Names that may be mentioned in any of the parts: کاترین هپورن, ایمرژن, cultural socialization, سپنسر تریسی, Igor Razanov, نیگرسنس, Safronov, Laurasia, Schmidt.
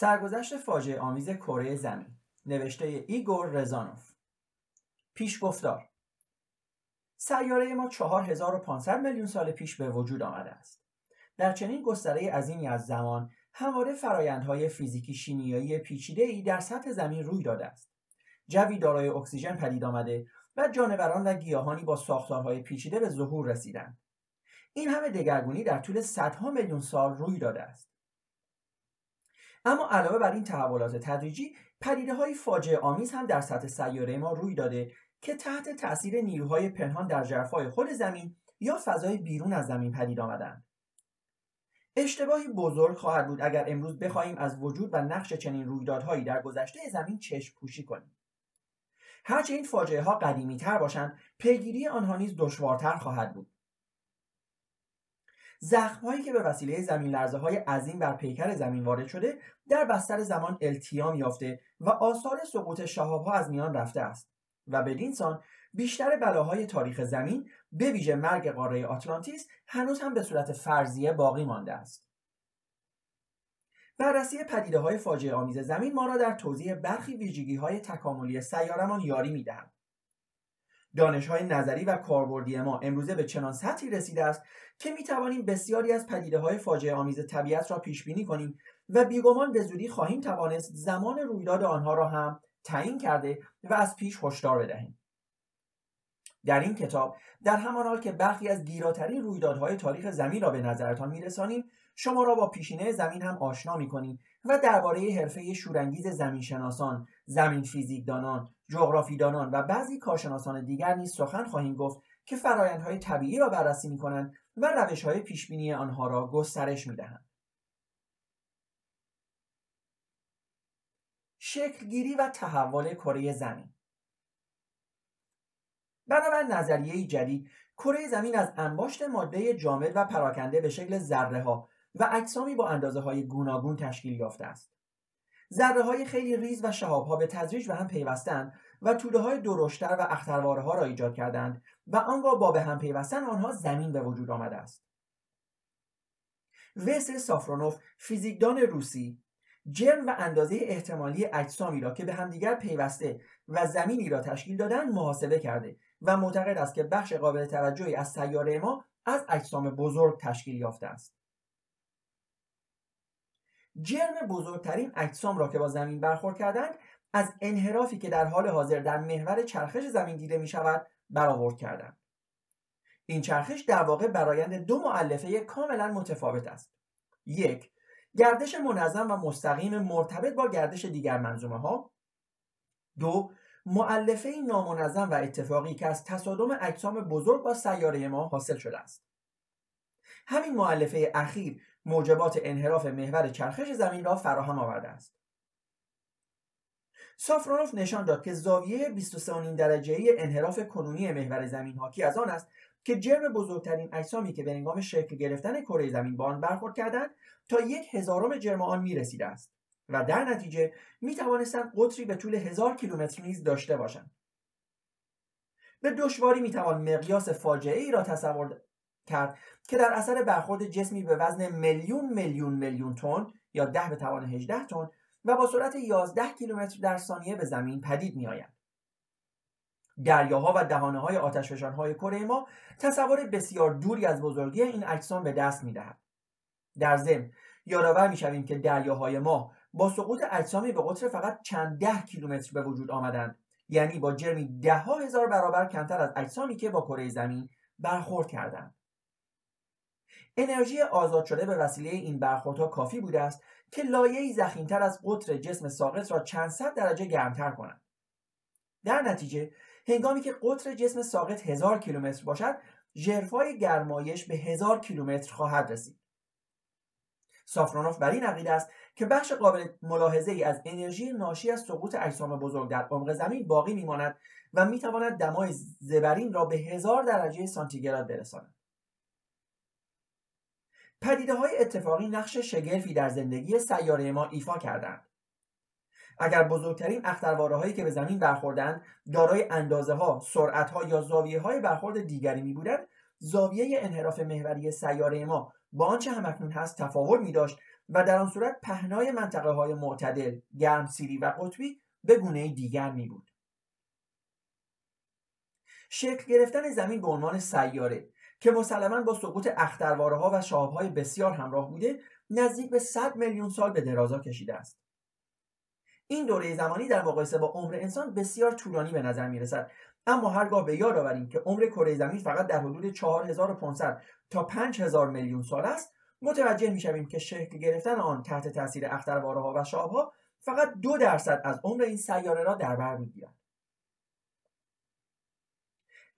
سرگذشت فاجعه آمیز کره زمین، نوشته ایگور رزانوف. پیش گفتار: سیاره ما 4500 میلیون سال پیش به وجود آمده است. در چنین گستره عظیمی از زمان، همواره فرایندهای فیزیکی شیمیایی پیچیده‌ای در سطح زمین روی داده است. جوی دارای اکسیژن پدید آمده و جانوران و گیاهانی با ساختارهای پیچیده به ظهور رسیدند. این همه دگرگونی در طول صدها میلیون سال روی داده است. اما علاوه بر این تحولات تدریجی، پدیده‌های فاجعه‌آمیز هم در سطح سیاره ما روی داده که تحت تأثیر نیروهای پنهان در ژرفای خود زمین یا فضای بیرون از زمین پدید آمدند. اشتباهی بزرگ خواهد بود اگر امروز بخواهیم از وجود و نقش چنین رویدادهایی در گذشته زمین چشم‌پوشی کنیم. هرچه این فاجعه‌ها قدیمی‌تر باشند، پیگیری آنها نیز دشوارتر خواهد بود. زخم‌هایی که به وسیله زمین‌لرزه‌های عظیم بر پیکر زمین وارد شده، در بستر زمان التیام یافته و آثار سقوط شهاب‌ها از میان رفته است و بدین سان بیشتر بلاهای تاریخ زمین، به ویژه مرگ قاره آتلانتیس، هنوز هم به صورت فرضیه باقی مانده است. بررسی پدیده‌های فاجعه‌آمیز زمین ما را در توضیح برخی ویژگی‌های تکاملی سیاره‌مان یاری می‌دهد. دانش‌های نظری و کاربردی ما امروزه به چنان سطحی رسیده است که می‌توانیم بسیاری از پدیده‌های فاجعه‌آمیز طبیعت را پیش‌بینی کنیم و بیگمان به زودی خواهیم توانست زمان رویداد آنها را هم تعیین کرده و از پیش هشدار بدهیم. در این کتاب، در همان حال که برخی از گیراترین رویدادهای تاریخ زمین را به نظرتان می‌رسانیم، شما را با پیشینه زمین هم آشنا می‌کنیم و درباره حرفه شورانگیز زمینشناسان، زمین فیزیکدانان، جغرافیدانان و بعضی کارشناسان دیگر نیز سخن خواهیم گفت که فرآیندهای طبیعی را بررسی می‌کنند و روش‌های پیشبینی آنها را گسترش می‌دهند. شکلگیری و تحول کره زمین. بنابر نظریه جدید، کره زمین از انباشت ماده جامد و پراکنده به شکل ذره‌ها و اجسامی با اندازه‌های گوناگون تشکیل یافته است. ذره‌های خیلی ریز و شهاب‌ها به تدریج به هم پیوستند و توده‌های درشت‌تر و اخطرواره‌ها را ایجاد کردند و آنگاه با به هم پیوستن آنها زمین به وجود آمده است. وسل سافرونوف، فیزیکدان روسی، جرم و اندازه احتمالی اجسامی را که به همدیگر پیوسته و زمینی را تشکیل دادند محاسبه کرده و معتقد است که بخش قابل توجهی از سیاره ما از اجسام بزرگ تشکیل یافته است. جرم بزرگترین اجسام را که با زمین برخورد کردند، از انحرافی که در حال حاضر در محور چرخش زمین دیده می شود برآورد کردند. این چرخش در واقع برآیند دو مؤلفه کاملا متفاوت است. یک، گردش منظم و مستقیم مرتبط با گردش دیگر منظومه ها. دو، مؤلفه نامنظم و اتفاقی که از تصادم اجسام بزرگ با سیاره ما حاصل شده است. همین مؤلفه اخیر موجبات انحراف محور چرخش زمین را فراهم آورده است. سافرونوف نشان داد که زاویه 23.5 درجه‌ای انحراف کنونی محور زمین حاکی از آن است که جرم بزرگترین اجسامی که به هنگام شکل گرفتن کره زمین با آن برخورد کردند تا 1000 جرم آن می‌رسیده است و در نتیجه می‌توانستند قطری به طول 1000 کیلومتر نیز داشته باشند. به دشواری می‌توان مقیاس فاجعه‌ای را تصور کرد که در اثر برخورد جسمی به وزن میلیون میلیون میلیون تن یا 10^18 تن و با سرعت 11 کیلومتر در ثانیه به زمین پدید می‌آید. دریاها و دهانه‌های آتشفشان‌های کره ما تصور بسیار دوری از بزرگی این اجسام به دست می‌دهد. در ضمن یادآور می‌شویم که دریاهای ما با سقوط اجسامی به قطر فقط چند 10 کیلومتر به وجود آمدند، یعنی با جرمی 10,000 برابر کمتر از اجسامی که با کره زمین برخورد کردند. انرژی آزاد شده به وسیله این برخوردها کافی بوده است که لایه‌ای ضخیم‌تر از قطر جسم ساقط را چند صد درجه گرمتر کند. در نتیجه هنگامی که قطر جسم ساقط 1000 کیلومتر باشد، ژرفای گرمایش به 1000 کیلومتر خواهد رسید. سافرونوف بر این عقیده است که بخش قابل ملاحظه‌ای از انرژی ناشی از سقوط اجسام بزرگ در عمق زمین باقی می‌ماند و می‌تواند دمای زبرین را به 1000 درجه سانتیگراد برساند. پدیده‌های اتفاقی نقش شگرفی در زندگی سیاره ما ایفا کردند. اگر بزرگترین اخترواره‌هایی که به زمین برخوردند دارای اندازه‌ها، سرعت‌ها یا زاویه‌های برخورد دیگری می‌بودند، زاویه انحراف محوری سیاره ما با آنچه همکنون هست تفاوت می‌داشت و در آن صورت پهنای منطقه‌های معتدل، گرمسیری و قطبی به گونه‌ای دیگر می‌بود. شکل گرفتن زمین به عنوان سیاره که مسلماً با سقوط اخترواره‌ها و شهاب‌های بسیار همراه بوده، نزدیک به 100 میلیون سال به درازا کشیده است. این دوره زمانی در مقایسه با عمر انسان بسیار طولانی به نظر می‌رسد، اما هرگاه به یاد آوریم که عمر کره زمین فقط در حدود 4500 تا 5000 میلیون سال است، متوجه می‌شویم که شکل گرفتن آن تحت تاثیر اخترواره‌ها و شهاب‌ها فقط 2% از عمر این سیاره را در بر می‌گیرد.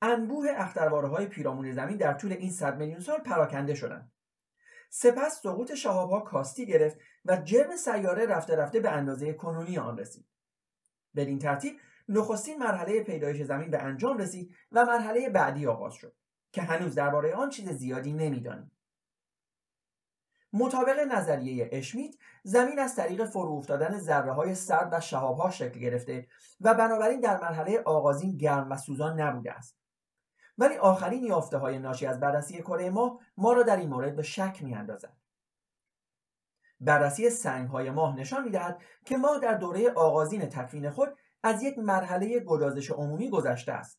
انبوه اخترواره‌های پیرامون زمین در طول این 100 میلیون سال پراکنده شدند. سپس سقوط شهاب‌ها کاستی گرفت و جرم سیاره رفته رفته به اندازه کنونی آن رسید. بدین ترتیب نخستین مرحله پیدایش زمین به انجام رسید و مرحله بعدی آغاز شد که هنوز درباره آن چیز زیادی نمی‌دانیم. مطابق نظریه اشمیت، زمین از طریق فرو افتادن ذره‌های سرد و شهاب‌ها شکل گرفته و بنابراین در مرحله آغازین گرم و سوزان نبوده است. ولی آخرین یافته‌های ناشی از بررسی کره ما را در این مورد به شک می‌اندازد. بررسی سنگ‌های ماه نشان می‌دهد که ماه در دوره آغازین تکوین خود از یک مرحله گدازش عمومی گذشته است.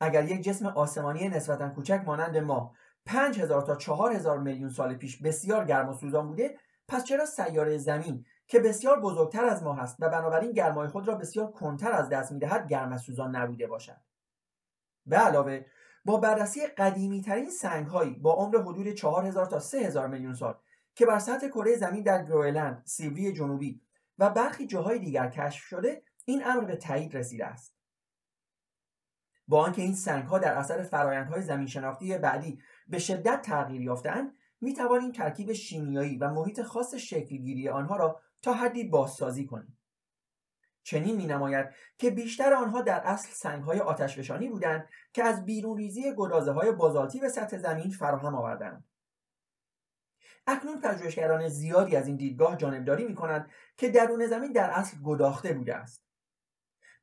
اگر یک جسم آسمانی نسبتاً کوچک مانند ماه 5000 تا 4000 میلیون سال پیش بسیار گرم و سوزان بوده، پس چرا سیاره زمین که بسیار بزرگتر از ماه است و بنابراین گرمای خود را بسیار کمتر از دست می‌دهد، گرم و سوزان نبوده باشد؟ به علاوه با بررسی قدیمی‌ترین سنگ‌هایی با عمر حدود 4000 تا 3000 میلیون سال که بر سطح کره زمین در گرینلند، سیبری جنوبی و برخی جاهای دیگر کشف شده، این امر به تایید رسیده است. با آنکه این سنگ‌ها در اثر فرآیندهای زمین‌شناختی بعدی به شدت تغییر یافته‌اند، می‌توانیم ترکیب شیمیایی و محیط خاص شکل‌گیری آنها را تا حدی بازسازی کنیم. چنین می‌نماید که بیشتر آنها در اصل سنگ‌های آتشفشانی بودند که از بیرون‌ریزی گدازه‌های بازالتی به سطح زمین فراهم آوردند. اکنون پژوهشگران زیادی از این دیدگاه جانبداری می‌کنند که درون زمین در اصل گداخته بوده است.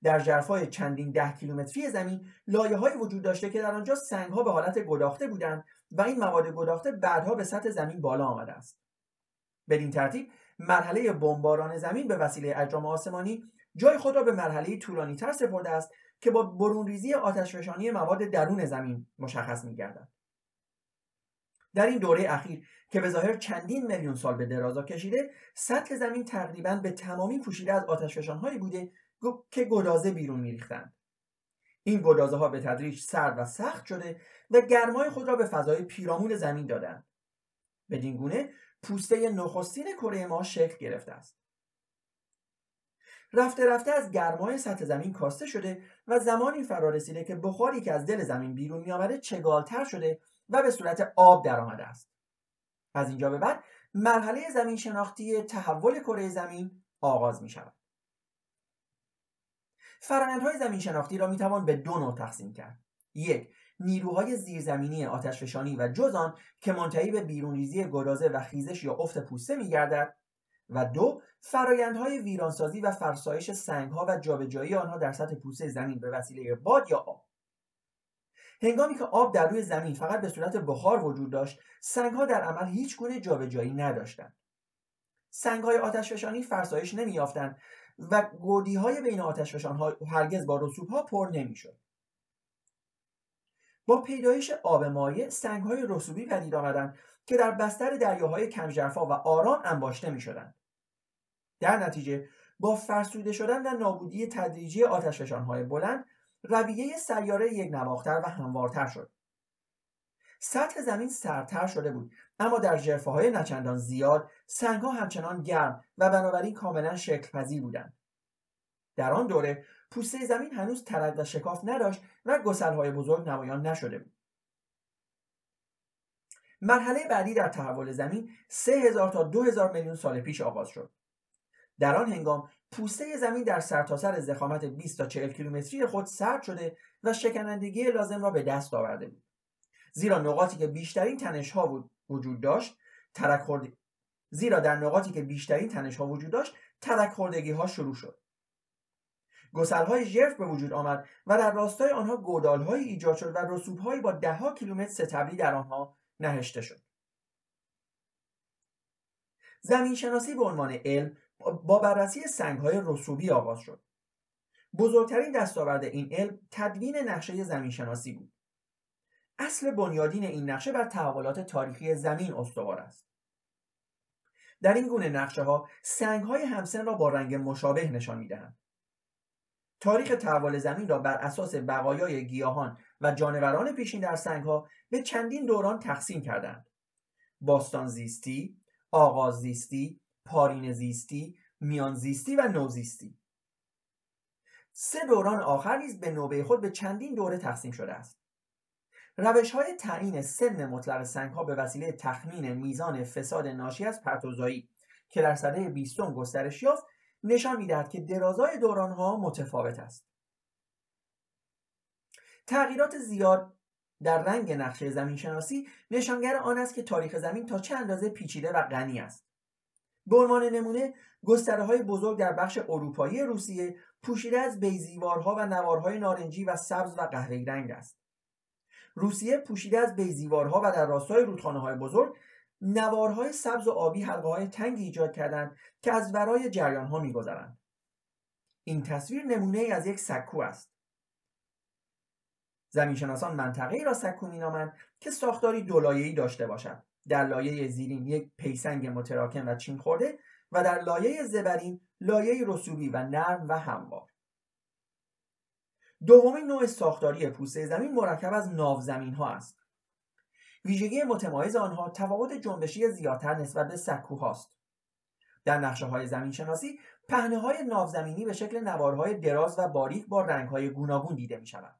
در ژرفای چندین 10 کیلومتری زمین لایه‌هایی وجود داشته که در آنجا سنگ‌ها به حالت گداخته بودند و این مواد گداخته بعدها به سطح زمین بالا آمده است. بدین ترتیب مرحله بمباران زمین به وسیله اجرام آسمانی جای خود را به مرحله طولانی‌تر سپرده است که با برون‌ریزی آتشفشانی مواد درون زمین مشخص می‌گردد. در این دوره اخیر که به ظاهر چندین میلیون سال به درازا کشیده، سطح زمین تقریباً به تمامی پوشیده از آتشفشان‌هایی بوده که گدازه بیرون می‌ریختند. این گدازه‌ها به تدریج سرد و سخت شده و گرمای خود را به فضای پیرامون زمین دادند. بدین گونه پوسته نخستین کره ما شکل گرفته است. رفته رفته از گرمای سطح زمین کاسته شده و زمانی فرا رسیده که بخاری که از دل زمین بیرون می‌آمده چگال‌تر شده و به صورت آب درآمده است. از اینجا به بعد مرحله زمین شناختی تحول کره زمین آغاز می‌شود. فرآیندهای زمین شناختی را می‌توان به 2 نوع تقسیم کرد. 1. نیروهای زیرزمینی آتشفشانی و جز آن که منتهی به بیرون‌ریزی گدازه و خیزش یا افت پوسته می‌گردد، و 2. فرآیندهای ویرانسازی و فرسایش سنگ‌ها و جابجایی آنها در سطح پوسته زمین به وسیله باد یا آب. هنگامی که آب در روی زمین فقط به صورت بخار وجود داشت، سنگ‌ها در عمل هیچ گونه جابجایی نداشتند. سنگ‌های آتشفشانی فرسایش نمی‌یافتند و گودی‌های بین آتشفشان‌ها هرگز با رسوب‌ها پر نمی‌شد. با پیدایش آب مایع، سنگ‌های رسوبی پدید آمدند که در بستر دریاهای کم‌ژرفا و آرام انباشته می‌شدند. در نتیجه با فرسوده شدن و نابودی تدریجی آتشفشان‌های بلند، رویه سیاره یک نواختر و هموارتر شد. سطح زمین سردتر شده بود، اما در ژرفه‌های نچندان زیاد سنگ‌ها همچنان گرم و بنابراین کاملا شکل‌پذیر بودند. در آن دوره پوسته زمین هنوز ترد و شکاف نداشت و گسل‌های بزرگ نمایان نشده بود. مرحله بعدی در تحول زمین 3000 تا 2000 میلیون سال پیش آغاز شد. در آن هنگام پوسته زمین در سرتاسر ضخامت 20 تا 40 کیلومتری خود سرد شده و شکنندگی لازم را به دست آورده بود. زیرا در نقاطی که بیشترین تنش‌ها وجود داشت، ترک خوردگی‌ها شروع شد. گسل‌های ژرف به وجود آمد و در راستای آنها گودال‌های ایجاد شد و رسوب‌هایی با ده‌ها کیلومتر ستبری در آنها نهشته شد. زمین‌شناسی به عنوان علم با بررسی سنگ‌های رسوبی آغاز شد. بزرگترین دستاورد این علم تدوین نقشه زمین‌شناسی بود. اصل بنیادین این نقشه بر تحولات تاریخی زمین استوار است. در این گونه نقشه‌ها سنگ‌های همسن را با رنگ مشابه نشان می‌دهند. تاریخ تحول زمین را بر اساس بقایای گیاهان و جانوران پیشین در سنگ‌ها به چندین دوران تقسیم کردند: باستان زیستی، آغاز زیستی، پارین زیستی، میان زیستی و نوزیستی. سه دوران آخر نیز به نوبه خود به چندین دوره تقسیم شده است. روش‌های تعیین سن مطلق سنگ‌ها به وسیله تخمین میزان فساد ناشی از پرتوزایی که در سده 20 گسترش یافت نشان می‌دهد که درازای دوران‌ها متفاوت است. تغییرات زیاد در رنگ نقشه زمین‌شناسی نشانگر آن است که تاریخ زمین تا چه اندازه پیچیده و غنی است. به عنوان نمونه، گستره‌های بزرگ در بخش اروپایی روسیه پوشیده از بیضیوارها و نوارهای نارنجی و سبز و قهوه‌ای رنگ است. روسیه پوشیده از بیضیوارها و در راستای رودخانه‌های بزرگ نوارهای سبز و آبی حلقه‌های تنگی ایجاد کردند که از ورای جریان‌ها می‌گذرند. این تصویر نمونه‌ای از یک سکو است. زمینشناسان منطقه‌ای را سکو می‌نامند که ساختاری دولایه‌ای داشته باشد. در لایه زیرین یک پیسنگ متراکم و چین خورده و در لایه زبرین لایه رسوبی و نرم و هموار. دومین نوع ساختاری پوسته زمین مرکب از ناوزمین‌ها است. ویژگی متمایز آنها تفاوت جنبشی زیادتر نسبت به سکوهاست. در نقشه‌های زمین‌شناسی پهنه‌های ناوزمینی به شکل نوارهای دراز و باریک با رنگ‌های گوناگون دیده می‌شوند.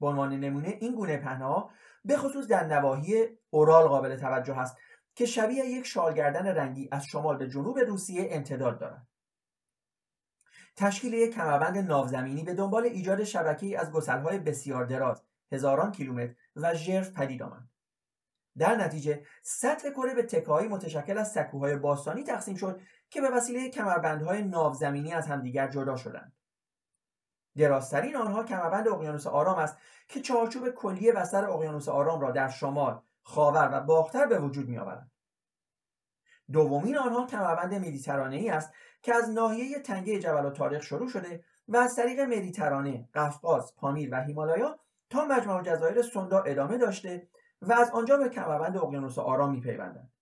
به عنوان نمونه این گونه پهنه‌ها به خصوص در نواحی اورال قابل توجه است که شبیه یک شالگردن رنگی از شمال به جنوب روسیه امتداد دارد. تشکیل یک کمربند ناوزمینی به دنبال ایجاد شبکه‌ای از گسل‌های بسیار دراز، هزاران کیلومتر و ژرف پدید آمد. در نتیجه سطح کره به تکه‌هایی متشکل از سکوهای باستانی تقسیم شد که به وسیله کمربندهای ناوزمینی از همدیگر جدا شدند. درازترین آنها کمربند اقیانوس آرام است که چارچوب کلیه بستر اقیانوس آرام را در شمال، خاور و باختر به وجود می‌آورد. دومین آنها کمربند مدیترانه‌ای است که از ناحیه تنگه جبل طارق شروع شده و از طریق مدیترانه، قفقاز، پامیر و هیمالایا تا مجمع جزایر سوندا ادامه داشته و از آنجا به کمربند اقیانوس آرام می‌پیوندند.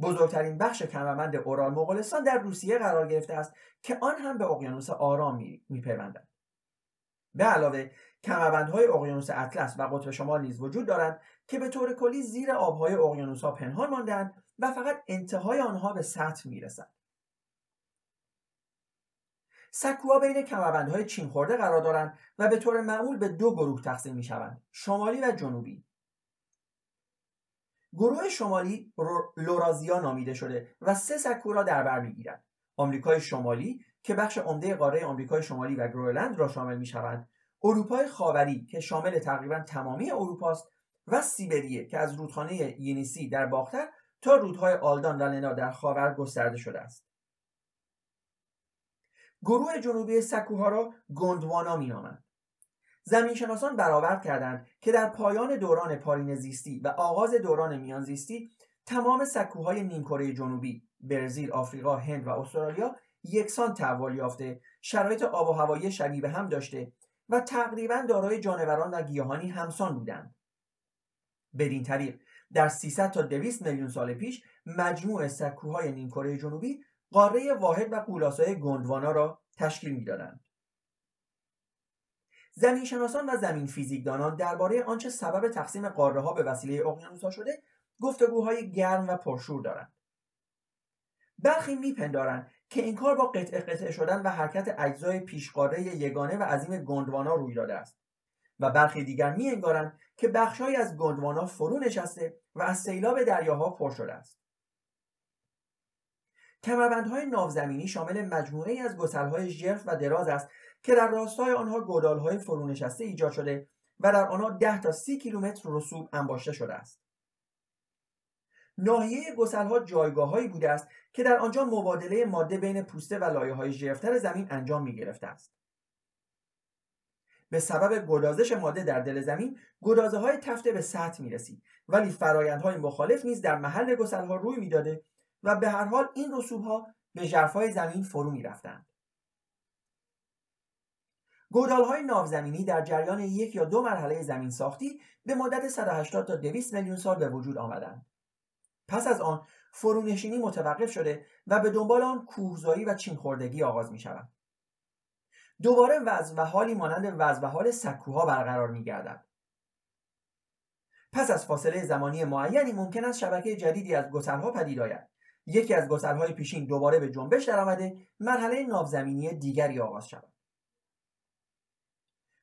بزرگترین بخش کمربند اورال مغولستان در روسیه قرار گرفته است که آن هم به اقیانوس آرام می‌پیوندد. به علاوه کمربندهای اقیانوس اطلس و قطب شمال نیز وجود دارند که به طور کلی زیر آب‌های اقیانوس‌ها پنهان مانده‌اند و فقط انتهای آنها به سطح می‌رسند. سکوها بین کمربندهای چین خورده قرار دارند و به طور معمول به دو گروه تقسیم می‌شوند: شمالی و جنوبی. گروه شمالی لورازیا نامیده شده و سه سکو را در بر می‌گیرد: آمریکای شمالی که بخش عمده قاره آمریکای شمالی و گرینلند را شامل می‌شوند، اروپای خاوری که شامل تقریباً تمامی اروپا است و سیبریه که از رودخانه ینیسی در باختر تا رودهای آلدان و لنا در خاور گسترده شده است. گروه جنوبی سکوها را گوندوانا می‌نامند. زمینشناسان برآورد کردند که در پایان دوران پارین زیستی و آغاز دوران میان زیستی تمام سکوهای نیمکره جنوبی، برزیل، آفریقا، هند و استرالیا یکسان تحول یافته، شرایط آب و هوایی شبیه به هم داشته و تقریباً دارای جانوران و گیاهانی همسان بودند. بدین طریق در 300 تا 200 میلیون سال پیش مجموع سکوهای نیمکره جنوبی قاره واحد و پولاسای گوندوانا را تشکیل می‌دادند. زمینشناسان و زمین فیزیکدانان درباره آنچه سبب تقسیم قاره‌ها به وسیله اقیانوس‌ها شده، گفتگوهای گرم و پرشور دارند. برخی می‌پندارند که این کار با قطع قطع شدن و حرکت اجزای پیشقاره یگانه و عظیم گوندوانا روی داده است و برخی دیگر می‌انگارند که بخش‌هایی از گوندوانا فرو نشسته و از سیلاب دریاها پر شده است. کمربندهای ناوزمینی شامل مجموعه‌ای از گسل‌های ژرف و دراز است که در راستای آنها گودال‌های فرونشسته ایجاد شده و در آنها 10 تا 30 کیلومتر رسوب انباشته شده است. ناحیه گسل‌ها جایگاه‌هایی بوده است که در آنجا مبادله ماده بین پوسته و لایه‌های ژرف‌تر زمین انجام می‌گرفته است. به سبب گدازش ماده در دل زمین، گدازه‌های تفته به سطح می‌رسید، ولی فرآیندهای مخالف نیز در محل گسل‌ها روی می‌داده و به هر حال این رسوب‌ها به ژرف‌های زمین فرو می‌رفتند. گودال‌های ناوزمینی در جریان یک یا دو مرحله زمین ساختی به مدت 180 تا 200 میلیون سال به وجود آمدند. پس از آن فرونشینی متوقف شده و به دنبال آن کوهزایی و چین‌خوردگی آغاز می‌شود. دوباره وضع و حالی مانند وضع و حال سکوها برقرار می‌گردد. پس از فاصله زمانی معینی ممکن است شبکه جدیدی از گسل‌ها پدید آید. یکی از گسل‌های پیشین دوباره به جنبش درآمده، مرحله ناوزمینی دیگری آغاز شود.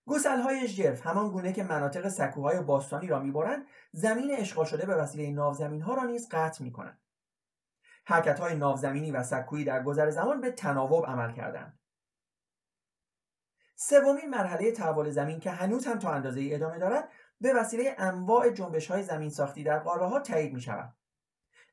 گسل‌های ژرف همان گونه که مناطق سکوهای باستانی را می‌برند، زمین اشغال شده به وسیله ناوزمین‌ها را نیز قطع می‌کنند. حرکت‌های ناوزمینی و سکویی در گذر زمان به تناوب عمل کردند. سومین مرحله تحول زمین که هنوز هم تا اندازه‌ای ادامه دارد، به وسیله انواع جنبش‌های زمین ساختی در قاره‌ها تایید می‌شود.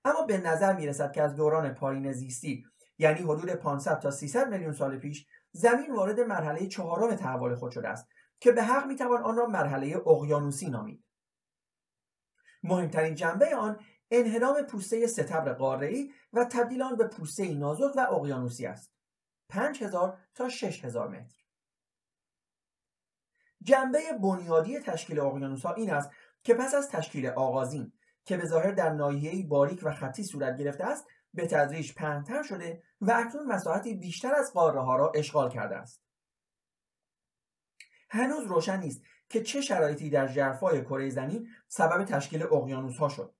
اما به نظر می‌رسد که از دوران پارینزیستی، یعنی حدود 500 تا 300 میلیون سال پیش، زمین وارد مرحله چهارم تحول خود شده است که به حق میتوان آن را مرحله اقیانوسی نامید. مهمترین جنبه آن انهدام پوسته ستبر قاره‌ای و تبدیل آن به پوسته نازک و اقیانوسی است. 5000 تا 6000 متر. جنبه بنیادی تشکیل اقیانوس‌ها این است که پس از تشکیل آغازین که به ظاهر در ناحیه‌ای باریک و خطی صورت گرفته است، به تدریج پهن‌تر شده و اکنون مساحتی بیشتر از قاره‌ها را اشغال کرده است. هنوز روشن نیست که چه شرایطی در ژرف‌های کره زمین سبب تشکیل اقیانوس‌ها شد.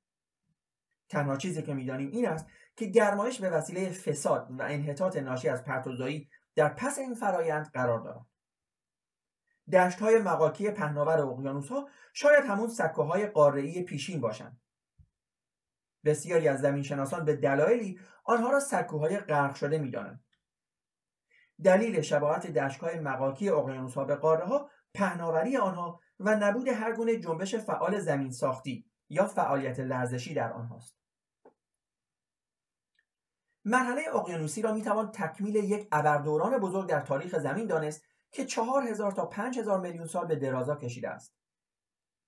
تنها چیزی که می‌دانیم این است که گرمایش به وسیله فساد و انحطاط ناشی از پرتوزایی در پس این فرایند قرار دارد. دشت‌های مغاکی پهناور اقیانوس‌ها شاید همون سکوهای قاره‌ای پیشین باشند. بسیاری از زمینشناسان به دلایلی آنها را سکوهای غرق شده می‌دانند. دلیل شباهت دشت‌های مغاکی اقیانوس‌ها به قاره‌ها، پهناوری آنها و نبود هر گونه جنبش فعال زمین ساختی یا فعالیت لرزشی در آنهاست. مرحله اقیانوسی را می‌توان تکمیل یک ابردوران بزرگ در تاریخ زمین دانست که 4000 تا 5000 میلیون سال به درازا کشیده است.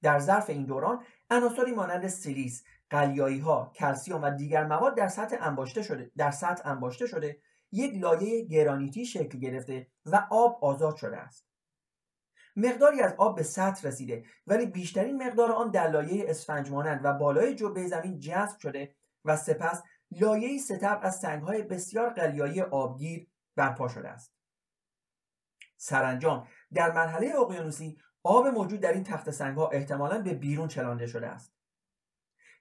در ظرف این دوران، عناصری مانند سیلیس، قلیایی‌ها، کلسیم و دیگر مواد در سطح انباشته شده، یک لایه گرانیتی شکل گرفته و آب آزاد شده است. مقداری از آب به سطح رسیده، ولی بیشترین مقدار آن در لایه اسفنج مانند و بالای جبهه زمین جذب شده و سپس لایه‌ای ستبر از سنگ‌های بسیار قلیایی آبگیر برپا شده است. سرانجام در مرحله اقیانوسی، آب موجود در این تخت سنگ‌ها احتمالاً به بیرون چلانده شده است.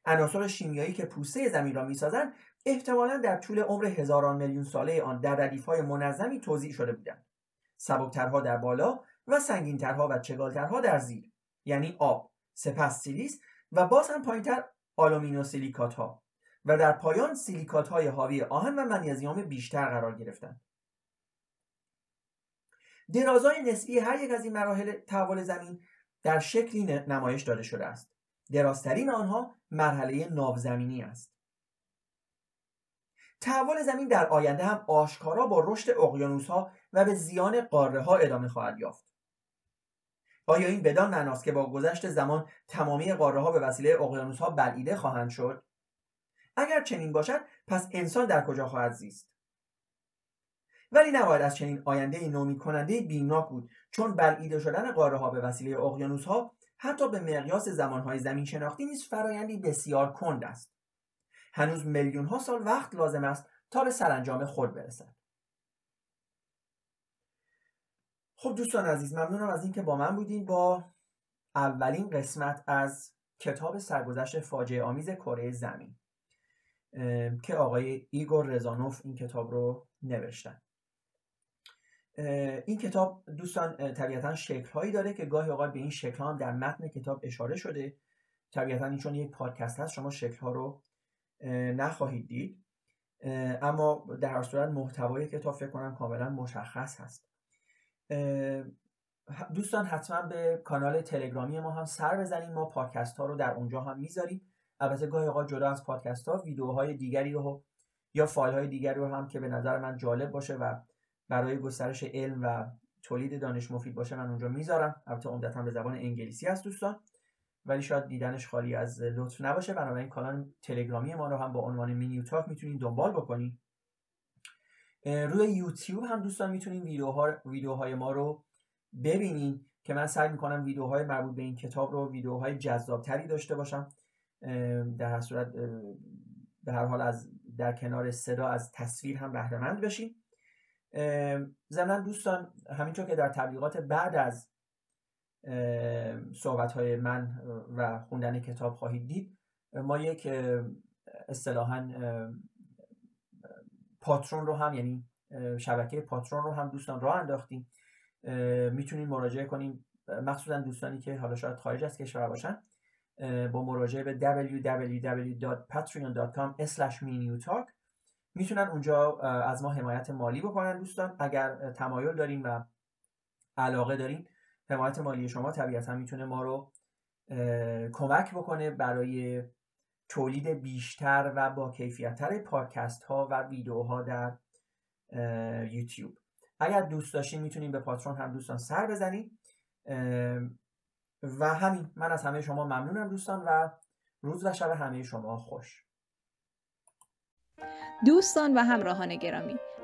عناصر شیمیایی که پوسته زمین را می‌سازند احتمالاً در طول عمر هزاران میلیون ساله آن در ردیف‌های منظمی توزیع شده بودند. سبک‌ترها در بالا و سنگین‌ترها و چگال‌ترها در زیر، یعنی آب، سپس سیلیس و باز هم پایین‌تر آلومینوسیلیکات‌ها و در پایان سیلیکات‌های حاوی آهن و منیزیم بیشتر قرار گرفتند. درازای نسبی هر یک از این مراحل تحول زمین در شکلی نمایش داده شده است. درازترین آنها مرحله ناوزمینی است. تحول زمین در آینده هم آشکارا با رشد اقیانوس‌ها و به زیان قاره‌ها ادامه خواهد یافت. آیا این بدان معناست که با گذشت زمان تمامی قاره‌ها به وسیله اقیانوس‌ها بلعیده خواهند شد؟ اگر چنین باشد، پس انسان در کجا خواهد زیست؟ ولی نباید از چنین آینده نومیدکننده بیمناک بود، چون بلعیده شدن قاره‌ها به وسیله اقیانوس‌ها حتی به مقیاس زمانهای زمین شناختی نیز فرایندی بسیار کند است. هنوز میلیون‌ها سال وقت لازم است تا به سرانجام خود برسد. خب دوستان عزیز، ممنونم از اینکه با من بودین با اولین قسمت از کتاب سرگذشت فاجعه آمیز کره زمین که آقای ایگور رزانوف این کتاب رو نوشتن. این کتاب دوستان طبیعتاً شکل‌هایی داره که گاهی اوقات به این شکل‌ها هم در متن کتاب اشاره شده. طبیعتاً این چون یک پادکست هست، شما شکل‌ها رو نخواهید دید، اما در هر صورت محتوای کتاب فکر کنم کاملاً مشخص هست. دوستان حتما به کانال تلگرامی ما هم سر بزنید، ما پادکست‌ها رو در اونجا هم می‌ذاریم البته گاهی اوقات جدا از پادکست ها ویدیوهای دیگری رو یا فایل های دیگری رو هم که به نظر من جالب باشه و برای گسترش علم و تولید دانش مفید باشه من اونجا میذارم. البته عمدتاً به زبان انگلیسی هست دوستان، ولی شاید دیدنش خالی از لطف نباشه. بنابراین کانال تلگرامی ما رو هم با عنوان مینیو تاک میتونید دنبال بکنید. روی یوتیوب هم دوستان میتونید ویدیوهای ما رو ببینید که من سعی میکنم ویدیوهای مربوط به این کتاب رو ویدیوهای جذابتری داشته باشم. در هر صورت به هر حال از در کنار صدا از تصویر هم بهره مند بشین. ضمن دوستان همینطور که در تبلیغات بعد از صحبت‌های من و خوندن کتاب خواهید دید، ما یک اصطلاحاً پاترون رو هم، یعنی شبکه پاترون رو هم دوستان راه انداختیم. میتونید مراجعه کنیم، مخصوصاً دوستانی که حالا شاید خارج از کشور باشن، با مراجعه به www.patreon.com/miniutalk میتونن اونجا از ما حمایت مالی بکنن. دوستان اگر تمایل دارین و علاقه دارین، حمایت مالی شما طبیعتاً میتونه ما رو کمک بکنه برای تولید بیشتر و با کیفیت‌تر پادکست ها و ویدیوها در یوتیوب. اگر دوست داشتین میتونین به پاترون هم دوستان سر بزنین. و همین، من از همه شما ممنونم دوستان و روز و شب همه شما خوش. دوستان و همراهان گرامی،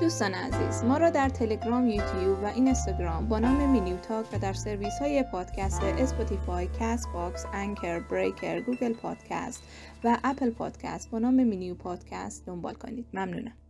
دوستان عزیز، ما را در تلگرام، یوتیوب و اینستاگرام با نام مینیو تاک و در سرویس های پادکست اسپاتیفای، کست باکس، انکر، بریکر، گوگل پادکست و اپل پادکست با نام مینیو پادکست دنبال کنید. ممنونم.